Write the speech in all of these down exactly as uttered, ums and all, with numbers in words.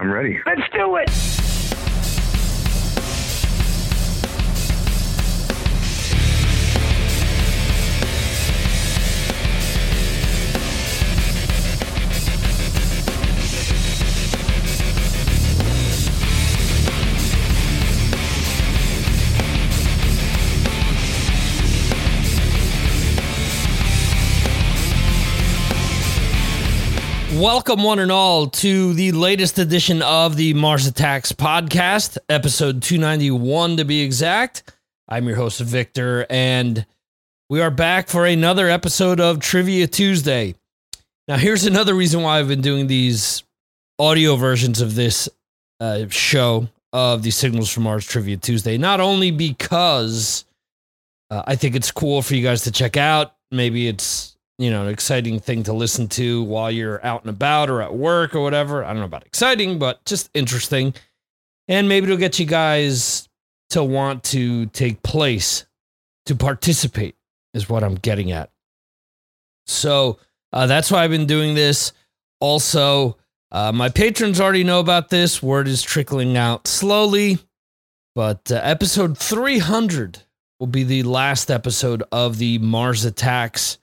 I'm ready. Let's do it. Welcome, one and all, to the latest edition of the Mars Attacks podcast, episode two ninety-one to be exact. I'm your host, Victor, and we are back for another episode of Trivia Tuesday. Now, here's another reason why I've been doing these audio versions of this uh, show of the Signals from Mars Trivia Tuesday. Not only because uh, I think it's cool for you guys to check out, maybe it's you know, an exciting thing to listen to while you're out and about or at work or whatever. I don't know about exciting, but just interesting. And maybe it'll get you guys to want to take place, to participate is what I'm getting at. So uh, that's why I've been doing this. Also, uh, my patrons already know about this. Word is trickling out slowly, but uh, episode three hundred will be the last episode of the Mars Attacks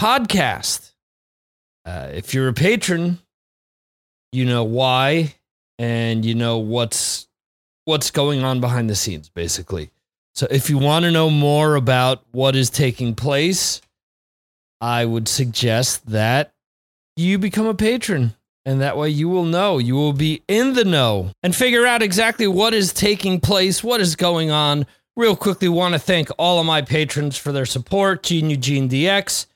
podcast. Uh, if you're a patron, you know why, and you know what's what's going on behind the scenes, basically. So if you want to know more about what is taking place, I would suggest that you become a patron, and that way you will know. You will be in the know and figure out exactly what is taking place, what is going on. Real quickly, want to thank all of my patrons for their support. Gene Eugene D X,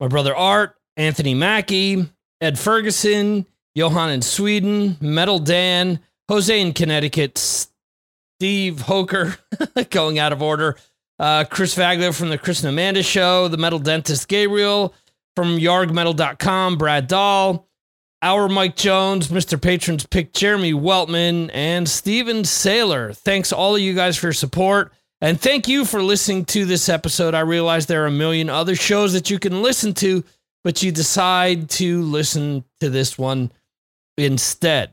my brother Art, Anthony Mackey, Ed Ferguson, Johan in Sweden, Metal Dan, Jose in Connecticut, Steve Hoker, going out of order, uh, Chris Vagler from the Chris and Amanda Show, the Metal Dentist Gabriel, from yarg metal dot com, Brad Dahl, our Mike Jones, Mister Patrons Pick, Jeremy Weltman, and Steven Saylor. Thanks all of you guys for your support. And thank you for listening to this episode. I realize there are a million other shows that you can listen to, but you decide to listen to this one instead.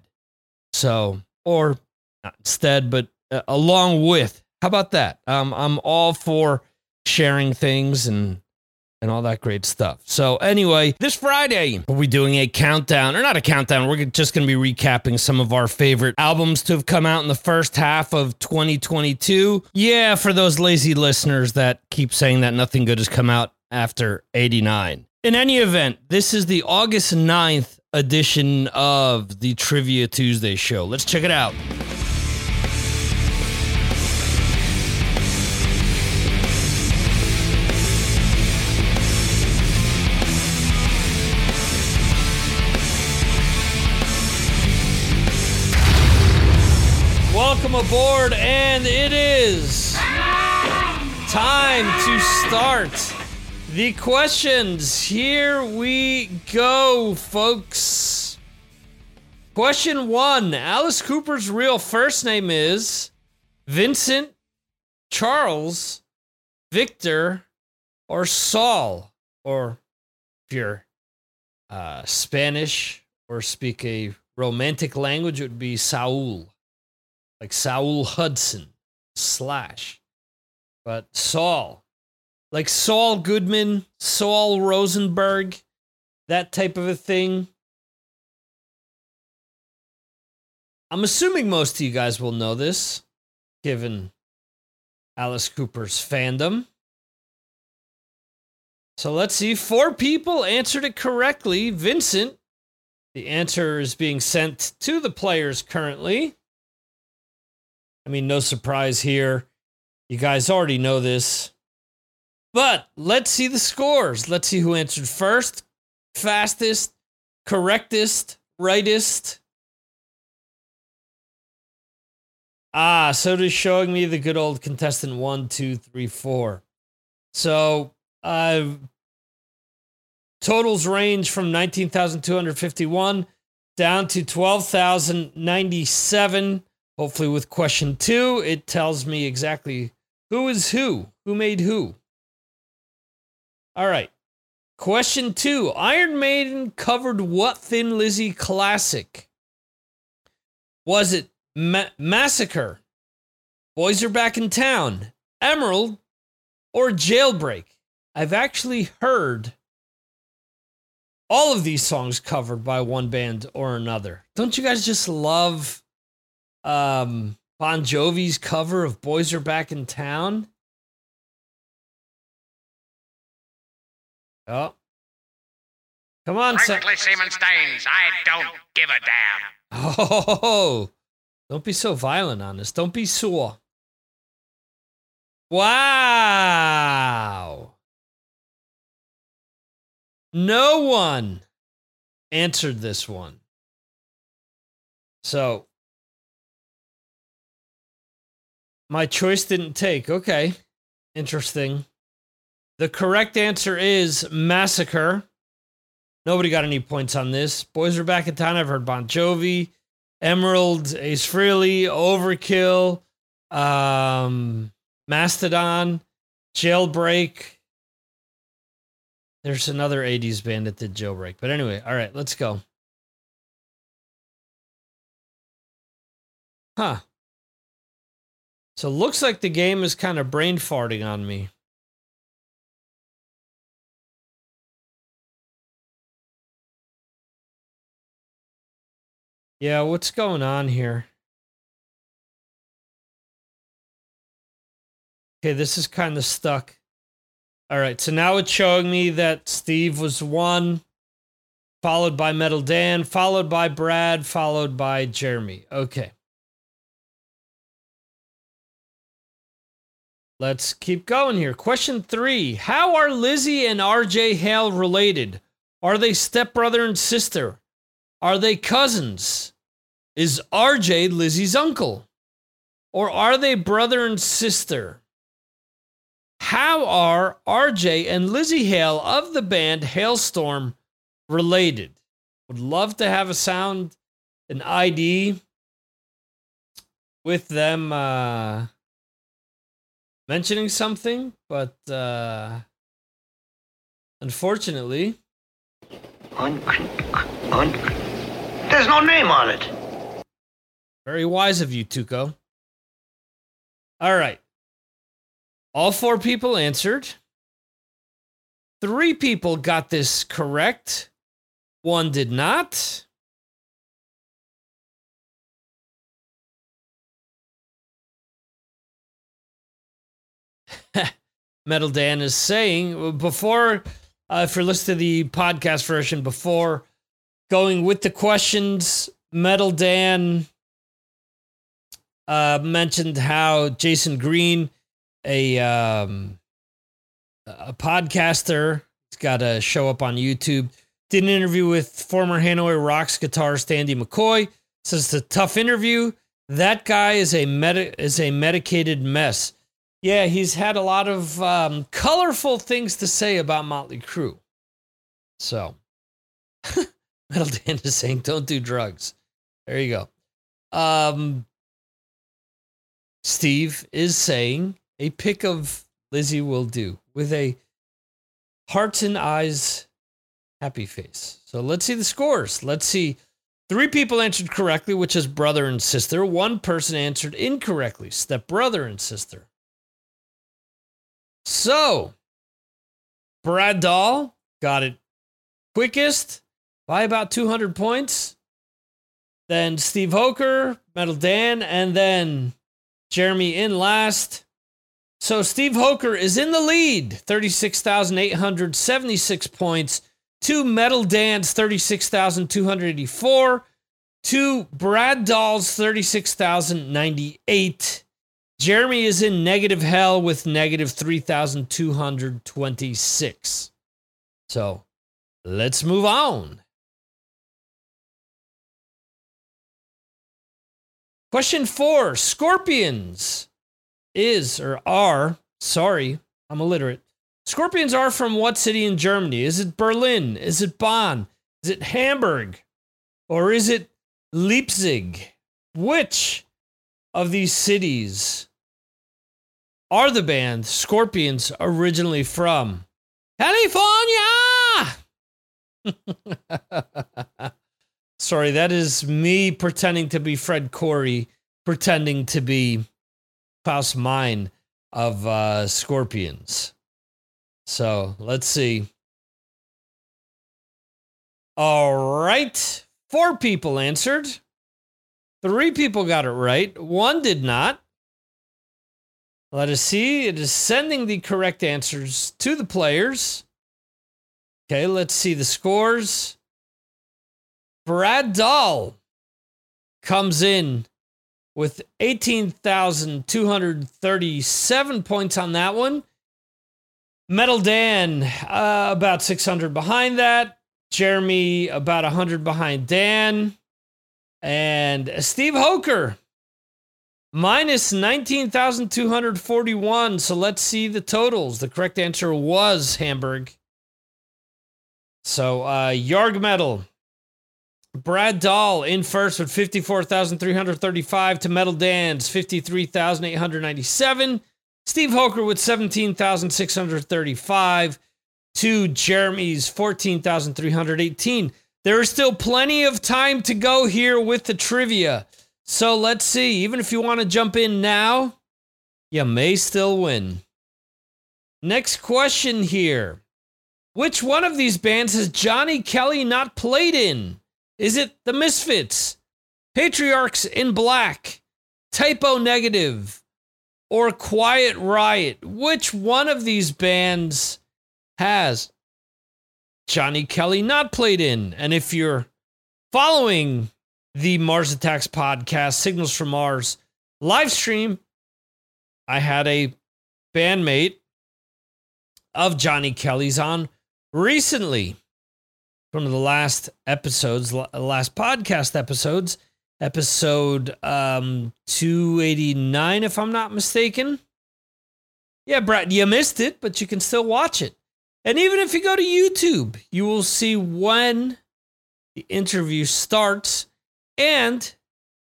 So, or not instead, but uh, along with. How about that? Um, I'm all for sharing things and and all that great stuff. So anyway, this Friday, we'll be doing a countdown, or not a countdown, we're just going to be recapping some of our favorite albums to have come out in the first half of twenty twenty-two. Yeah, for those lazy listeners that keep saying that nothing good has come out after eighty-nine. In any event, this is the August ninth edition of the Trivia Tuesday show. Let's check it out. Welcome aboard, and it is time to start the questions. Here we go, folks. Question one. Alice Cooper's real first name is Vincent, Charles, Victor, or Saul, or if you're uh, Spanish or speak a romantic language, it would be Saul. Like Saul Hudson, Slash, but Saul, like Saul Goodman, Saul Rosenberg, that type of a thing. I'm assuming most of you guys will know this, given Alice Cooper's fandom. So let's see. Four people answered it correctly. Vincent, the answer is being sent to the players currently. I mean, no surprise here. You guys already know this. But let's see the scores. Let's see who answered first, fastest, correctest, rightest. Ah, so just showing me the good old contestant one, two, three, four. So uh, totals range from nineteen thousand two hundred fifty-one down to twelve thousand ninety-seven. Hopefully with question two, it tells me exactly who is who, who made who. All right. Question two. Iron Maiden covered what Thin Lizzy classic? Was it Ma- Massacre, Boys Are Back in Town, Emerald, or Jailbreak? I've actually heard all of these songs covered by one band or another. Don't you guys just love um, Bon Jovi's cover of Boys Are Back in Town? Oh. Come on, Frankly, Sa- Seaman Staines, I don't give a damn. Oh, don't be so violent on this. Don't be sore. Wow. No one answered this one. So, my choice didn't take. Okay. Interesting. The correct answer is Massacre. Nobody got any points on this. Boys Are Back in Town. I've heard Bon Jovi, Emerald, Ace Frehley, Overkill, um, Mastodon, Jailbreak. There's another eighties band that did Jailbreak. But anyway, all right, let's go. Huh. So looks like the game is kind of brain farting on me. Yeah, what's going on here? Okay, this is kind of stuck. All right, so now it's showing me that Steve was one, followed by Metal Dan, followed by Brad, followed by Jeremy. Okay. Let's keep going here. Question three. How are Lizzie and R J Hale related? Are they stepbrother and sister? Are they cousins? Is R J Lizzie's uncle? Or are they brother and sister? How are R J and Lizzie Hale of the band Halestorm related? Would love to have a sound, an I D with them uh, mentioning something, but uh, unfortunately... Uncreak, uncreak. There's no name on it. Very wise of you, Tuco. All right. All four people answered. Three people got this correct. One did not. Metal Dan is saying, before, uh, if you're listening to the podcast version, before going with the questions, Metal Dan uh, mentioned how Jason Green, a um, a podcaster, it's got a show up on YouTube, did an interview with former Hanoi Rocks guitarist Andy McCoy. Says it's a tough interview. That guy is a med- is a medicated mess. Yeah, he's had a lot of um, colorful things to say about Motley Crue. So. Metal Dan is saying, don't do drugs. There you go. Um, Steve is saying a pick of Lizzie will do with a hearts and eyes happy face. So let's see the scores. Let's see. Three people answered correctly, which is brother and sister. One person answered incorrectly, stepbrother and sister. So, Brad Dahl got it quickest by about two hundred points. Then Steve Hoker, Metal Dan, and then Jeremy in last. So Steve Hoker is in the lead, thirty-six thousand eight hundred seventy-six points, to Metal Dan's thirty-six thousand two hundred eighty-four, to Brad Dahl's thirty-six thousand ninety-eight. Jeremy is in negative hell with negative three thousand two hundred twenty-six. So let's move on. Question four, Scorpions is, or are, sorry, I'm illiterate. Scorpions are from what city in Germany? Is it Berlin? Is it Bonn? Is it Hamburg? Or is it Leipzig? Which of these cities are the band Scorpions originally from? California! Sorry, that is me pretending to be Fred Corey, pretending to be Klaus Meine of uh, Scorpions. So let's see. All right. Four people answered. Three people got it right. One did not. Let us see. It is sending the correct answers to the players. Okay, let's see the scores. Brad Dahl comes in with eighteen thousand two hundred thirty-seven points on that one. Metal Dan, uh, about six hundred behind that. Jeremy, about one hundred behind Dan. And Steve Hoker, minus nineteen thousand two hundred forty-one. So let's see the totals. The correct answer was Hamburg. So uh, Yarg Metal, Brad Dahl in first with fifty-four thousand three hundred thirty-five to Metal Dan's fifty-three thousand eight hundred ninety-seven. Steve Hoker with seventeen thousand six hundred thirty-five to Jeremy's fourteen thousand three hundred eighteen. There is still plenty of time to go here with the trivia. So let's see. Even if you want to jump in now, you may still win. Next question here. Which one of these bands has Johnny Kelly not played in? Is it The Misfits, Patriarchs in Black, Typo Negative, or Quiet Riot? Which one of these bands has Johnny Kelly not played in? And if you're following the Mars Attacks podcast, Signals from Mars live stream, I had a bandmate of Johnny Kelly's on recently. One of the last episodes, last podcast episodes, episode um, two eighty-nine, if I'm not mistaken. Yeah, Brad, you missed it, but you can still watch it. And even if you go to YouTube, you will see when the interview starts. And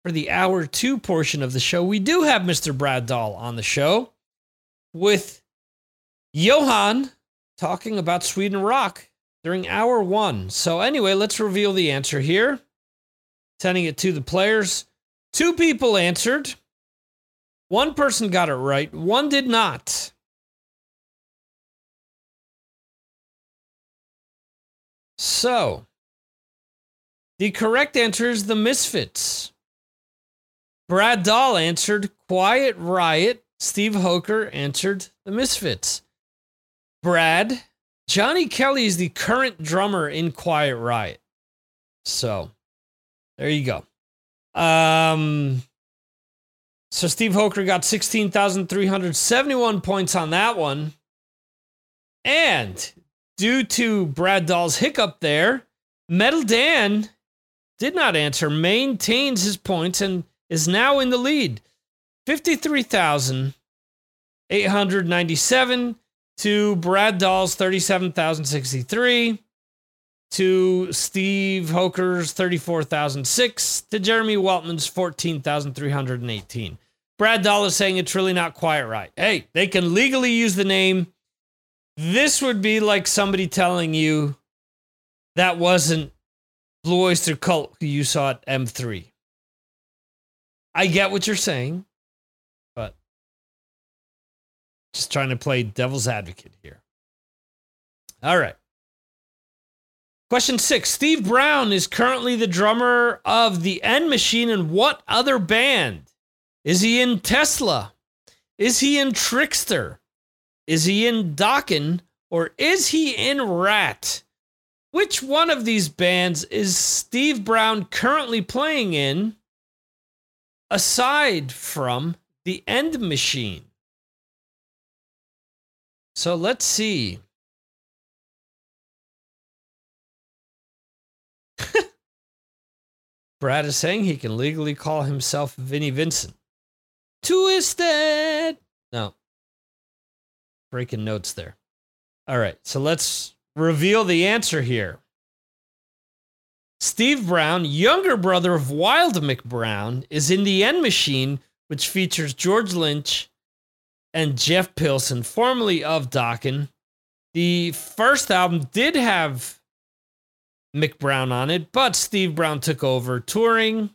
for the hour two portion of the show, we do have Mister Brad Dahl on the show with Johan talking about Sweden Rock during hour one. So anyway, let's reveal the answer here. Sending it to the players. Two people answered. One person got it right. One did not. So the correct answer is The Misfits. Brad Dahl answered Quiet Riot. Steve Hoker answered The Misfits. Brad, Johnny Kelly is the current drummer in Quiet Riot. So there you go. Um, so Steve Hoker got sixteen thousand three hundred seventy-one points on that one. And due to Brad Dahl's hiccup there, Metal Dan did not answer, maintains his points, and is now in the lead. fifty-three thousand eight hundred ninety-seven to Brad Dahl's thirty-seven thousand sixty-three, to Steve Hoker's thirty-four thousand six, to Jeremy Weltman's fourteen thousand three hundred eighteen. Brad Dahl is saying it's really not Quiet Riot. Hey, they can legally use the name. This would be like somebody telling you that wasn't Blue Oyster Cult who you saw at M three. I get what you're saying. Just trying to play devil's advocate here. All right. Question six. Steve Brown is currently the drummer of The End Machine in what other band? Is he in Tesla? Is he in Trickster? Is he in Dokken? Or is he in Rat? Which one of these bands is Steve Brown currently playing in aside from The End Machine? So let's see. Brad is saying he can legally call himself Vinnie Vincent. Twisted! No. Breaking notes there. All right, so let's reveal the answer here. Steve Brown, younger brother of Wild Mick Brown, is in The End Machine, which features George Lynch and Jeff Pilson, formerly of Dokken. The first album did have Mick Brown on it, but Steve Brown took over touring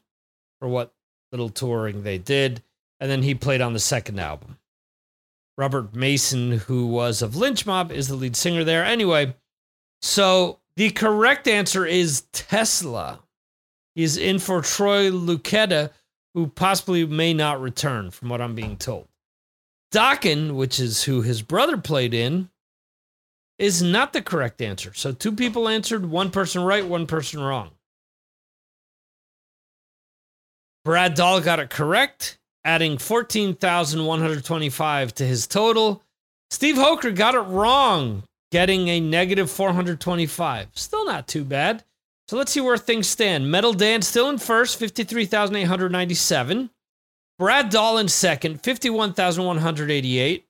for what little touring they did, and then he played on the second album. Robert Mason, who was of Lynch Mob, is the lead singer there. Anyway, so the correct answer is Tesla. He's in for Troy Lucetta, who possibly may not return, from what I'm being told. Dokken, which is who his brother played in, is not the correct answer. So two people answered, one person right, one person wrong. Brad Dahl got it correct, adding fourteen thousand one hundred twenty-five to his total. Steve Hoker got it wrong, getting a negative four hundred twenty-five. Still not too bad. So let's see where things stand. Metal Dan still in first, fifty-three thousand eight hundred ninety-seven. Brad Dahl in second, fifty-one thousand one hundred eighty-eight.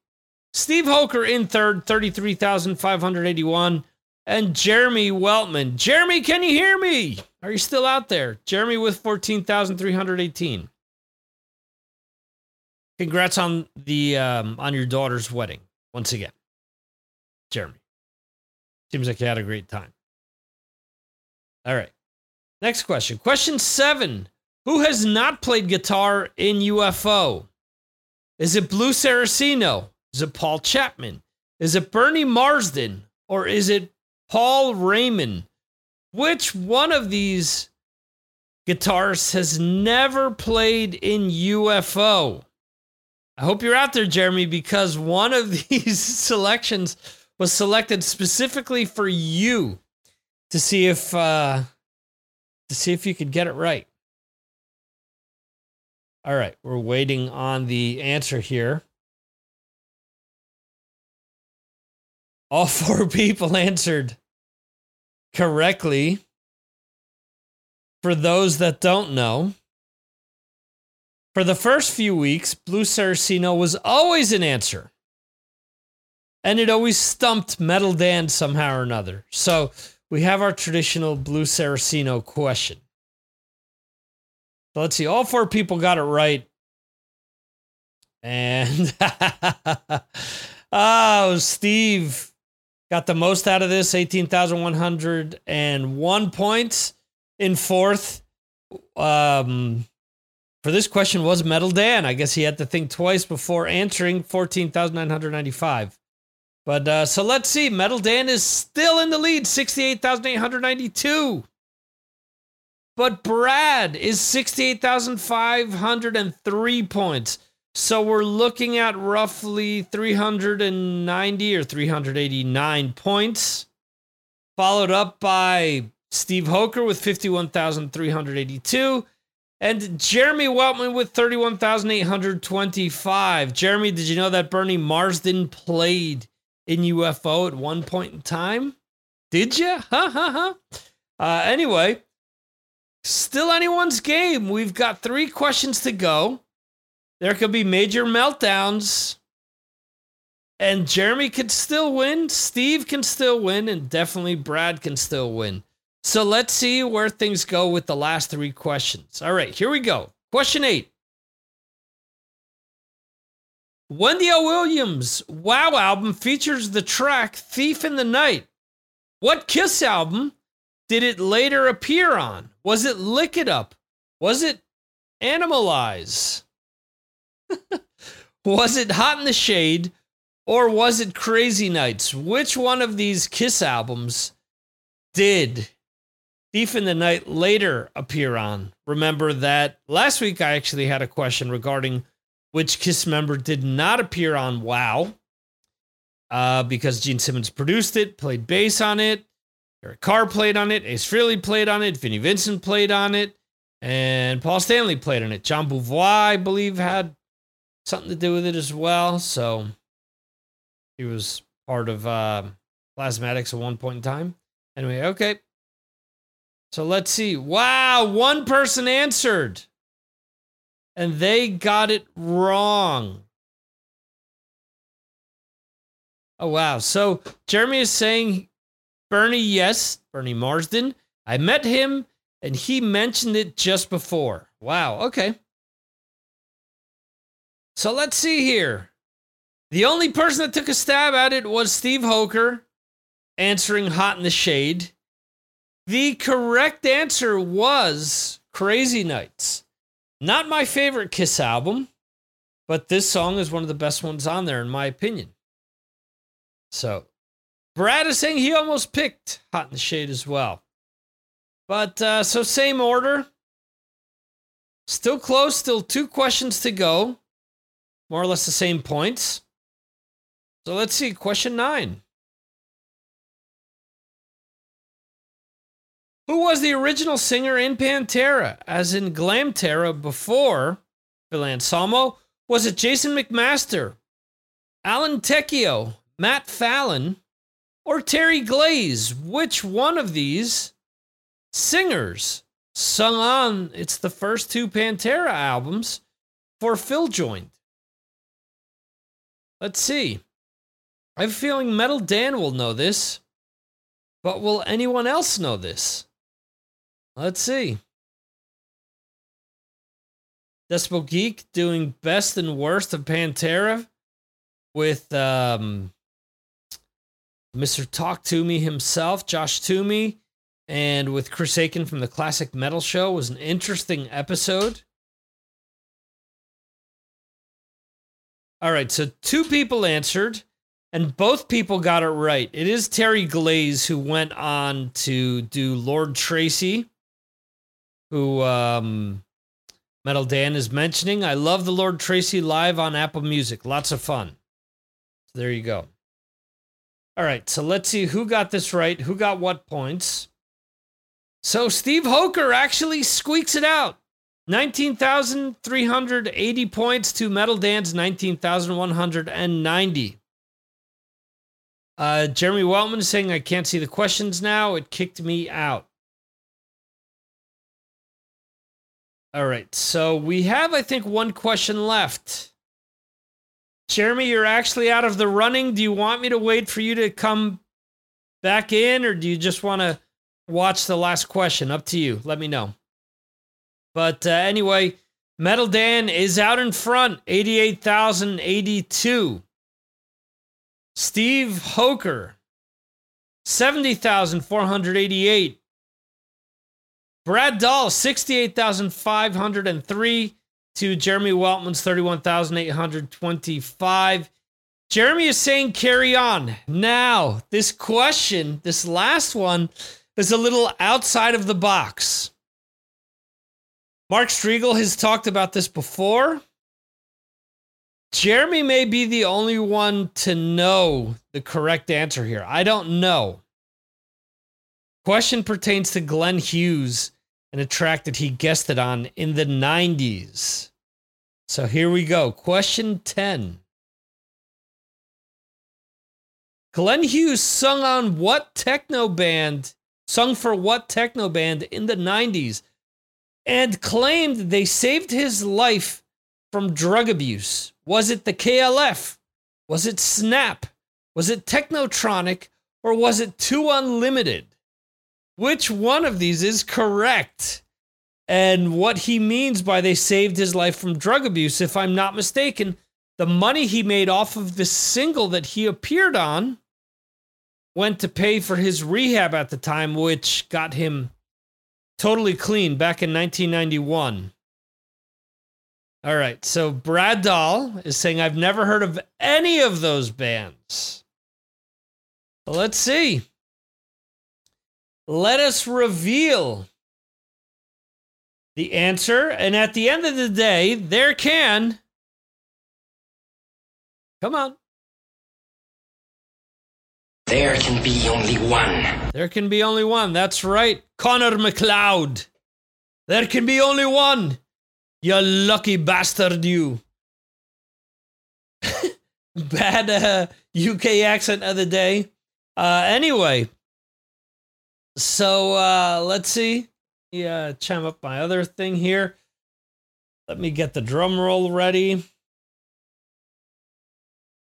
Steve Hoker in third, thirty-three thousand five hundred eighty-one. And Jeremy Weltman. Jeremy, can you hear me? Are you still out there? Jeremy with fourteen thousand three hundred eighteen. Congrats on the um, on your daughter's wedding. Once again, Jeremy. Seems like you had a great time. All right. Next question. Question seven. Who has not played guitar in U F O? Is it Blue Saraceno? Is it Paul Chapman? Is it Bernie Marsden? Or is it Paul Raymond? Which one of these guitarists has never played in U F O? I hope you're out there, Jeremy, because one of these selections was selected specifically for you to see if uh, to see if you could get it right. All right, we're waiting on the answer here. All four people answered correctly. For those that don't know, for the first few weeks, Blue Saraceno was always an answer. And it always stumped Metal Dan somehow or another. So we have our traditional Blue Saraceno question. So let's see. All four people got it right. And oh, Steve got the most out of this, eighteen thousand one hundred one points in fourth. Um... For this question was Metal Dan. I guess he had to think twice before answering fourteen thousand nine hundred ninety-five. But uh, so let's see. Metal Dan is still in the lead, sixty-eight thousand eight hundred ninety-two. But Brad is sixty-eight thousand five hundred three points. So we're looking at roughly three hundred ninety or three hundred eighty-nine points. Followed up by Steve Hoker with fifty-one thousand three hundred eighty-two. And Jeremy Weltman with thirty-one thousand eight hundred twenty-five. Jeremy, did you know that Bernie Marsden played in U F O at one point in time? Did you? Ha ha ha. Uh, anyway, still anyone's game. We've got three questions to go. There could be major meltdowns. And Jeremy could still win. Steve can still win. And definitely Brad can still win. So let's see where things go with the last three questions. All right, here we go. Question eight. Wendy O. Williams' Wow album features the track Thief in the Night. What KISS album did it later appear on? Was it Lick It Up? Was it Animalize? Was it Hot in the Shade? Or was it Crazy Nights? Which one of these KISS albums did Thief in the Night later appear on? Remember that last week I actually had a question regarding which KISS member did not appear on Wow, uh, because Gene Simmons produced it, played bass on it, Eric Carr played on it, Ace Frehley played on it, Vinnie Vincent played on it, and Paul Stanley played on it. John Beauvoir, I believe, had something to do with it as well, so he was part of uh, Plasmatics at one point in time. Anyway, okay. So let's see. Wow, one person answered. And they got it wrong. Oh, wow. So Jeremy is saying, Bernie, yes. Bernie Marsden. I met him, and he mentioned it just before. Wow, okay. So let's see here. The only person that took a stab at it was Steve Hoker, answering Hot in the Shade. The correct answer was Crazy Nights. Not my favorite KISS album, but this song is one of the best ones on there, in my opinion. So, Brad is saying he almost picked Hot in the Shade as well. But, uh, so same order. Still close, still two questions to go. More or less the same points. So let's see, question nine. Who was the original singer in Pantera, as in Glamterra before Phil Anselmo? Was it Jason McMaster, Alan Tecchio, Matt Fallon, or Terry Glaze? Which one of these singers sung on It's the First Two Pantera albums for Phil joined? Let's see. I have a feeling Metal Dan will know this, but will anyone else know this? Let's see. Decibel Geek doing best and worst of Pantera with um, Mister Talk To Me himself, Josh Toomey, and with Chris Aiken from the Classic Metal Show. It was an interesting episode. All right, so two people answered, and both people got it right. It is Terry Glaze, who went on to do Lord Tracy, who um, Metal Dan is mentioning. I love the Lord Tracy live on Apple Music. Lots of fun. So there you go. All right, so let's see who got this right, who got what points. So Steve Hoker actually squeaks it out. nineteen thousand three hundred eighty points to Metal Dan's nineteen thousand one hundred ninety. Uh, Jeremy Weltman saying, I can't see the questions now. It kicked me out. All right, so we have, I think, one question left. Jeremy, you're actually out of the running. Do you want me to wait for you to come back in, or do you just want to watch the last question? Up to you. Let me know. But uh, anyway, Metal Dan is out in front, eighty-eight thousand eighty-two. Steve Hoker, seventy thousand four hundred eighty-eight. Brad Dahl, sixty-eight thousand five hundred three to Jeremy Weltman's thirty-one thousand eight hundred twenty-five. Jeremy is saying carry on. Now, this question, this last one, is a little outside of the box. Mark Striegel has talked about this before. Jeremy may be the only one to know the correct answer here. I don't know. Question pertains to Glenn Hughes and a track that he guested on in the nineties. So here we go. Question ten. Glenn Hughes sung on what techno band, sung for what techno band in the nineties, and claimed they saved his life from drug abuse? Was it the K L F? Was it Snap? Was it Technotronic? Or was it Two Unlimited? Which one of these is correct? And what he means by they saved his life from drug abuse, if I'm not mistaken, the money he made off of the single that he appeared on went to pay for his rehab at the time, which got him totally clean back in nineteen ninety-one. All right, so Brad Dahl is saying, I've never heard of any of those bands. Well, let's see. Let us reveal the answer. And at the end of the day, there can... Come on. There can be only one. There can be only one. That's right. Connor McLeod. There can be only one. You lucky bastard, you. Bad uh, U K accent of the day. Uh, anyway, so uh, let's see. Yeah, chime up my other thing here. Let me get the drum roll ready.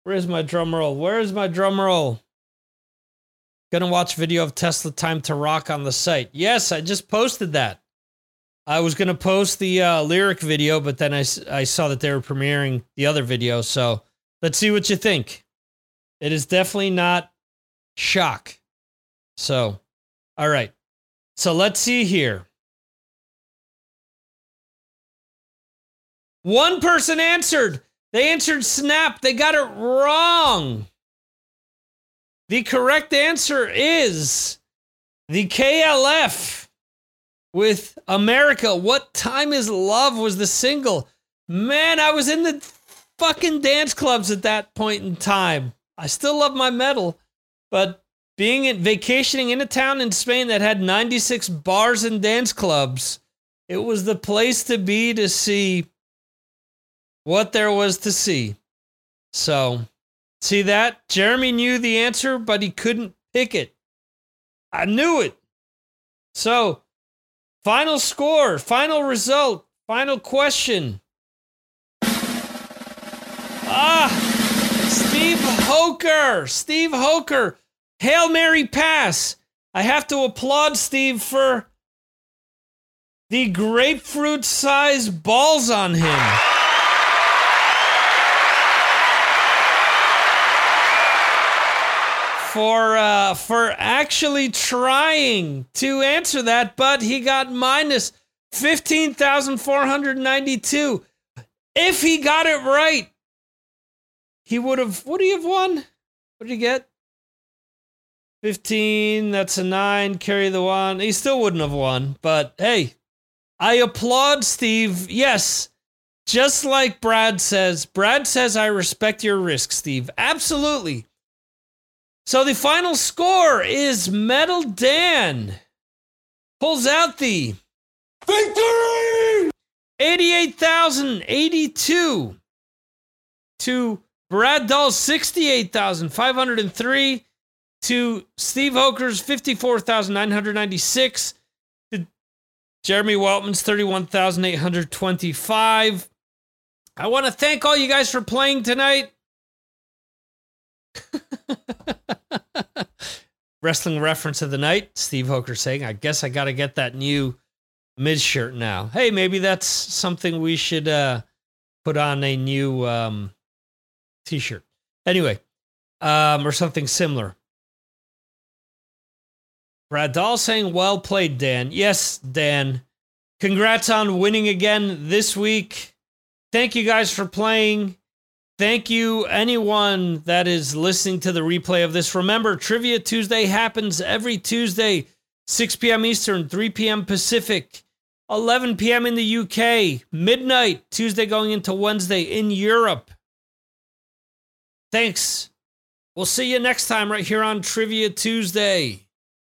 Where's my drum roll? Where's my drum roll? Gonna watch video of Tesla Time to Rock on the site. Yes, I just posted that. I was going to post the uh, lyric video, but then I, I saw that they were premiering the other video. So let's see what you think. It is definitely not shock. So, all right. So let's see here. One person answered. They answered Snap. They got it wrong. The correct answer is the K L F with America. What Time Is Love was the single. Man, I was in the fucking dance clubs at that point in time. I still love my metal, but being in, vacationing in a town in Spain that had ninety-six bars and dance clubs, it was the place to be to see what there was to see. So, see that? Jeremy knew the answer, but he couldn't pick it. I knew it. So, final score, final result, final question. Ah, Steve Hoker. Steve Hoker. Hail Mary pass. I have to applaud Steve for the grapefruit-sized balls on him. For uh, for actually trying to answer that, but he got minus fifteen thousand four hundred ninety-two. If he got it right, he would have, would he have won? What did he get? fifteen, that's a nine, carry the one. He still wouldn't have won, but hey, I applaud Steve. Yes, just like Brad says, Brad says, I respect your risk, Steve. Absolutely. So the final score is Metal Dan pulls out the victory! eighty-eight thousand eighty-two to Brad Dahl's sixty-eight thousand five hundred three to Steve Hoker's fifty-four thousand nine hundred ninety-six to Jeremy Waltman's thirty-one thousand eight hundred twenty-five. I want to thank all you guys for playing tonight. Wrestling reference of the night, Steve Hoker saying, I guess I got to get that new mid shirt now. Hey, maybe that's something we should uh, put on a new um, t-shirt anyway, um, or something similar. Brad Dahl saying, well played, Dan. Yes, Dan. Congrats on winning again this week. Thank you guys for playing. Thank you, anyone that is listening to the replay of this. Remember, Trivia Tuesday happens every Tuesday, six p.m. Eastern, three p.m. Pacific, eleven p.m. in the U K, midnight, Tuesday going into Wednesday in Europe. Thanks. We'll see you next time right here on Trivia Tuesday.